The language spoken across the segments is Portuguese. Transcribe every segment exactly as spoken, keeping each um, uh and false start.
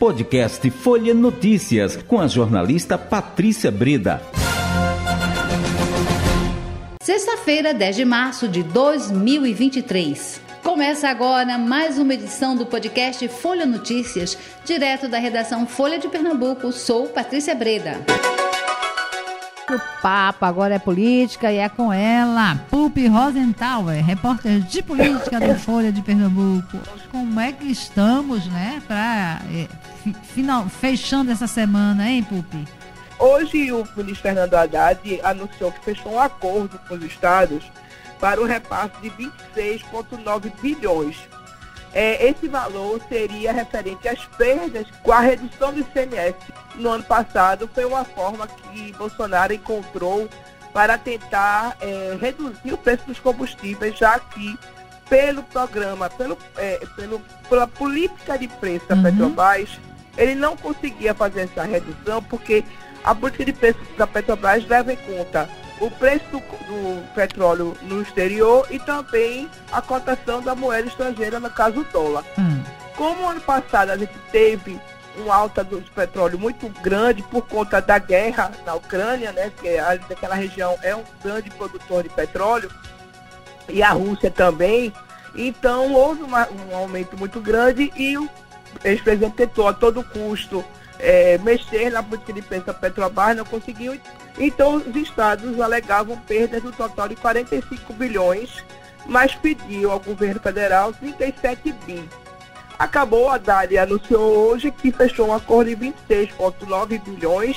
Podcast Folha Notícias, com a jornalista Patrícia Breda. Sexta-feira, dez de março de dois mil e vinte e três. Começa agora mais uma edição do podcast Folha Notícias, direto da redação Folha de Pernambuco. Sou Patrícia Breda. O papo agora é política e é com ela, Pupi Rosenthaler, repórter de política da Folha de Pernambuco. Como é que estamos, né, pra, é, final, fechando essa semana, hein, Pupi? Hoje o ministro Fernando Haddad anunciou que fechou um acordo com os estados para o repasse de vinte e seis vírgula nove bilhões. É, esse valor seria referente às perdas com a redução do I C M S. No ano passado foi uma forma que Bolsonaro encontrou para tentar é, reduzir o preço dos combustíveis, já que pelo programa, pelo, é, pelo, pela política de preço da uhum. Petrobras, ele não conseguia fazer essa redução, porque a política de preço da Petrobras leva em conta o preço do, do petróleo no exterior e também a cotação da moeda estrangeira, no caso o dólar. Hum. Como ano passado a gente teve uma alta do petróleo muito grande por conta da guerra na Ucrânia, né, que aquela região é um grande produtor de petróleo, e a Rússia também, então houve uma, um aumento muito grande e o ex-presidente tentou a todo custo É, mexer na política de preço da Petrobras, não conseguiu. Então os estados alegavam perdas no total de quarenta e cinco bilhões, mas pediu ao governo federal trinta e sete bi. Acabou, a Dália anunciou hoje que fechou um acordo de vinte e seis vírgula nove bilhões,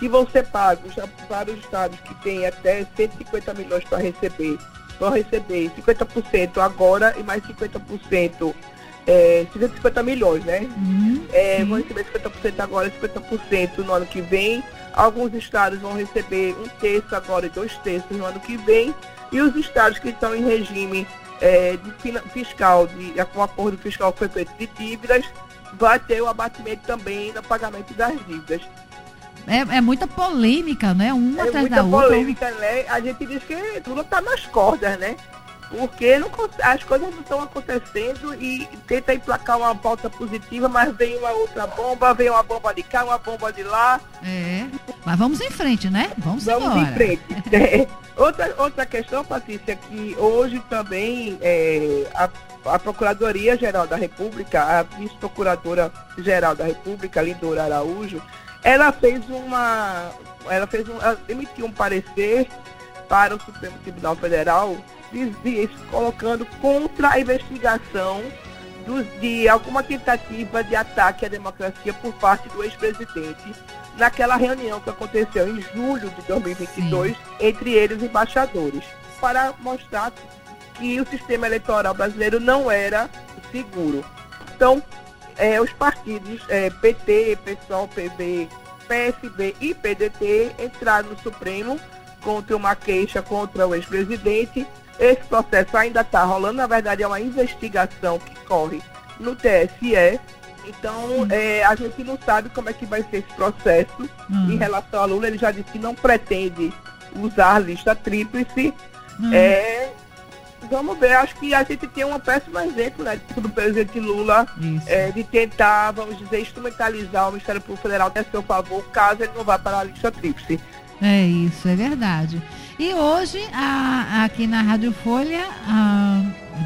que vão ser pagos para os estados que têm até cento e cinquenta milhões para receber. Vão receber cinquenta por cento agora e mais cinquenta por cento. É, cento e cinquenta milhões, né? Uhum, é, vão receber cinquenta por cento agora, cinquenta por cento no ano que vem. Alguns estados vão receber um terço agora e dois terços no ano que vem. E os estados que estão em regime é, de fiscal, de, com acordo fiscal que foi feito de dívidas, vai ter o abatimento também no pagamento das dívidas. É, é muita polêmica, né? Uma é atrás da polêmica, outra. É muita polêmica, né? A gente diz que tudo está nas cordas, né? Porque não, as coisas não estão acontecendo e tenta emplacar uma pauta positiva, mas vem uma outra bomba, vem uma bomba de cá, uma bomba de lá. É, mas vamos em frente, né? Vamos, vamos embora. Vamos em frente. É. Outra, outra questão, Patrícia, que hoje também é, a, a Procuradoria-Geral da República, a Vice-Procuradora-Geral da República, Lindôra Araújo, ela fez uma... Ela, fez um, ela emitiu um parecer para o Supremo Tribunal Federal, dizia, colocando contra a investigação dos, de alguma tentativa de ataque à democracia por parte do ex-presidente naquela reunião que aconteceu em julho de dois mil e vinte e dois, sim, entre eles os embaixadores, para mostrar que o sistema eleitoral brasileiro não era seguro. Então, é, os partidos é, P T, PSOL, P B, P S B e P D T entraram no Supremo contra uma queixa contra o ex-presidente. Esse processo ainda está rolando, na verdade é uma investigação que corre no T S E, então hum. é, a gente não sabe como é que vai ser esse processo. Hum. Em relação a Lula, ele já disse que não pretende usar a lista tríplice. Hum. É, vamos ver, acho que a gente tem um péssimo exemplo, né, do presidente Lula, é, de tentar, vamos dizer, instrumentalizar o Ministério Público Federal a seu favor, caso ele não vá para a lista tríplice. É isso, é verdade. E hoje, a, aqui na Rádio Folha, a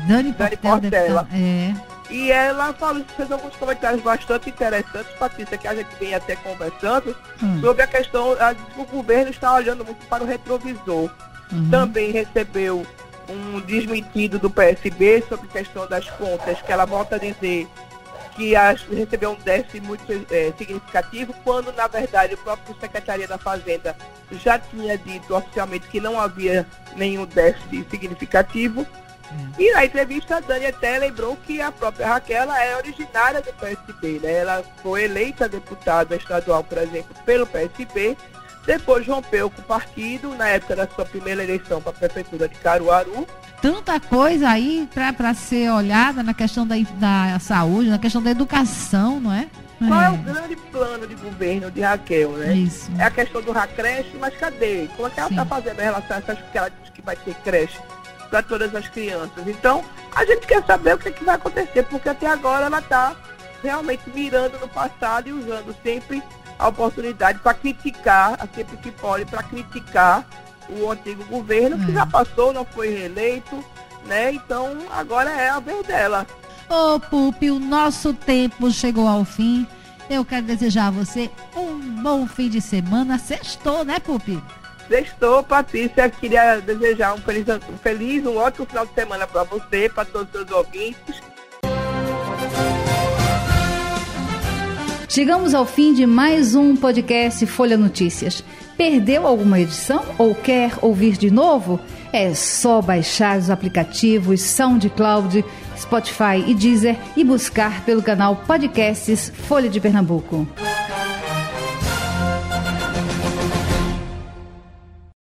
Dani Portela. Dani Portela. É. E ela falou, fez alguns comentários bastante interessantes, Patrícia, que a gente vem até conversando, hum. sobre a questão, a, o governo está olhando muito para o retrovisor. Uhum. Também recebeu um desmentido do P S B sobre a questão das contas, que ela volta a dizer que as, recebeu um déficit muito é, significativo, quando, na verdade, o próprio Secretaria da Fazenda já tinha dito oficialmente que não havia nenhum déficit significativo. Hum. E na entrevista, a Dani até lembrou que a própria Raquel ela é originária do P S B, né? Ela foi eleita deputada estadual, por exemplo, pelo P S B, depois rompeu com o partido, na época da sua primeira eleição para a prefeitura de Caruaru. Tanta coisa aí para ser olhada na questão da, da saúde, na questão da educação, não é? Qual é o grande plano de governo de Raquel, né? Isso. É a questão do Racreche, mas cadê? Como é que ela está fazendo em relação a essas que ela diz que vai ter creche para todas as crianças? Então, a gente quer saber o que, é que vai acontecer, porque até agora ela está realmente mirando no passado e usando sempre a oportunidade para criticar, sempre que pode, para criticar o antigo governo, hum. que já passou, não foi reeleito, né? Então, agora é a vez dela. Ô, oh, Pupi, o nosso tempo chegou ao fim. Eu quero desejar a você um bom fim de semana. Sextou, né, Pupi? Sextou, Patrícia. Queria desejar um feliz, um feliz, um ótimo final de semana para você, para todos os seus ouvintes. Chegamos ao fim de mais um podcast Folha Notícias. Perdeu alguma edição ou quer ouvir de novo? É só baixar os aplicativos SoundCloud, Spotify e Deezer e buscar pelo canal Podcasts Folha de Pernambuco.